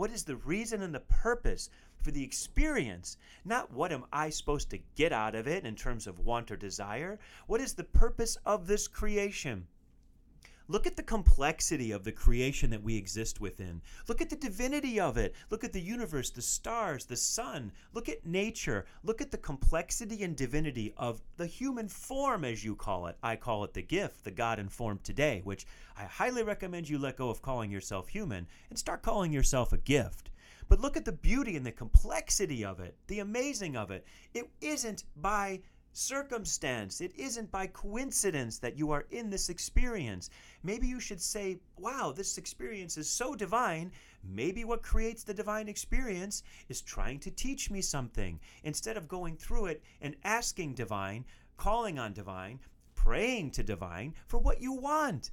What is the reason and the purpose for the experience? Not what am I supposed to get out of it in terms of want or desire? What is the purpose of this creation? Look at the complexity of the creation that we exist within. Look at the divinity of it. Look at the universe, the stars, the sun. Look at nature. Look at the complexity and divinity of the human form, as you call it. I call it the gift, the God-informed today, which I highly recommend you let go of calling yourself human and start calling yourself a gift. But look at the beauty and the complexity of it, the amazing of it. It isn't by circumstance. It isn't by coincidence that you are in this experience. Maybe you should say, wow, this experience is so divine. Maybe what creates the divine experience is trying to teach me something. Instead of going through it and asking divine, calling on divine, praying to divine for what you want.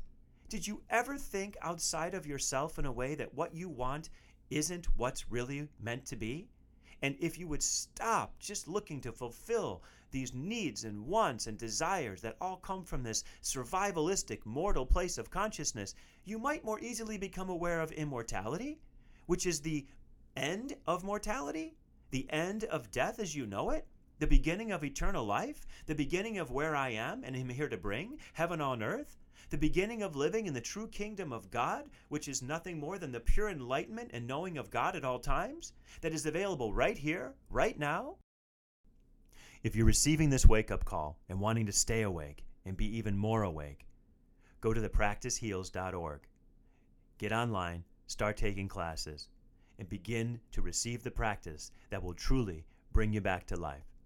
Did you ever think outside of yourself in a way that what you want isn't what's really meant to be? And if you would stop just looking to fulfill these needs and wants and desires that all come from this survivalistic mortal place of consciousness, you might more easily become aware of immortality, which is the end of mortality, the end of death as you know it, the beginning of eternal life, the beginning of where I am and am here to bring, heaven on earth, the beginning of living in the true kingdom of God, which is nothing more than the pure enlightenment and knowing of God at all times, that is available right here, right now. If you're receiving this wake-up call and wanting to stay awake and be even more awake, go to thepracticeheals.org. Get online, start taking classes, and begin to receive the practice that will truly bring you back to life.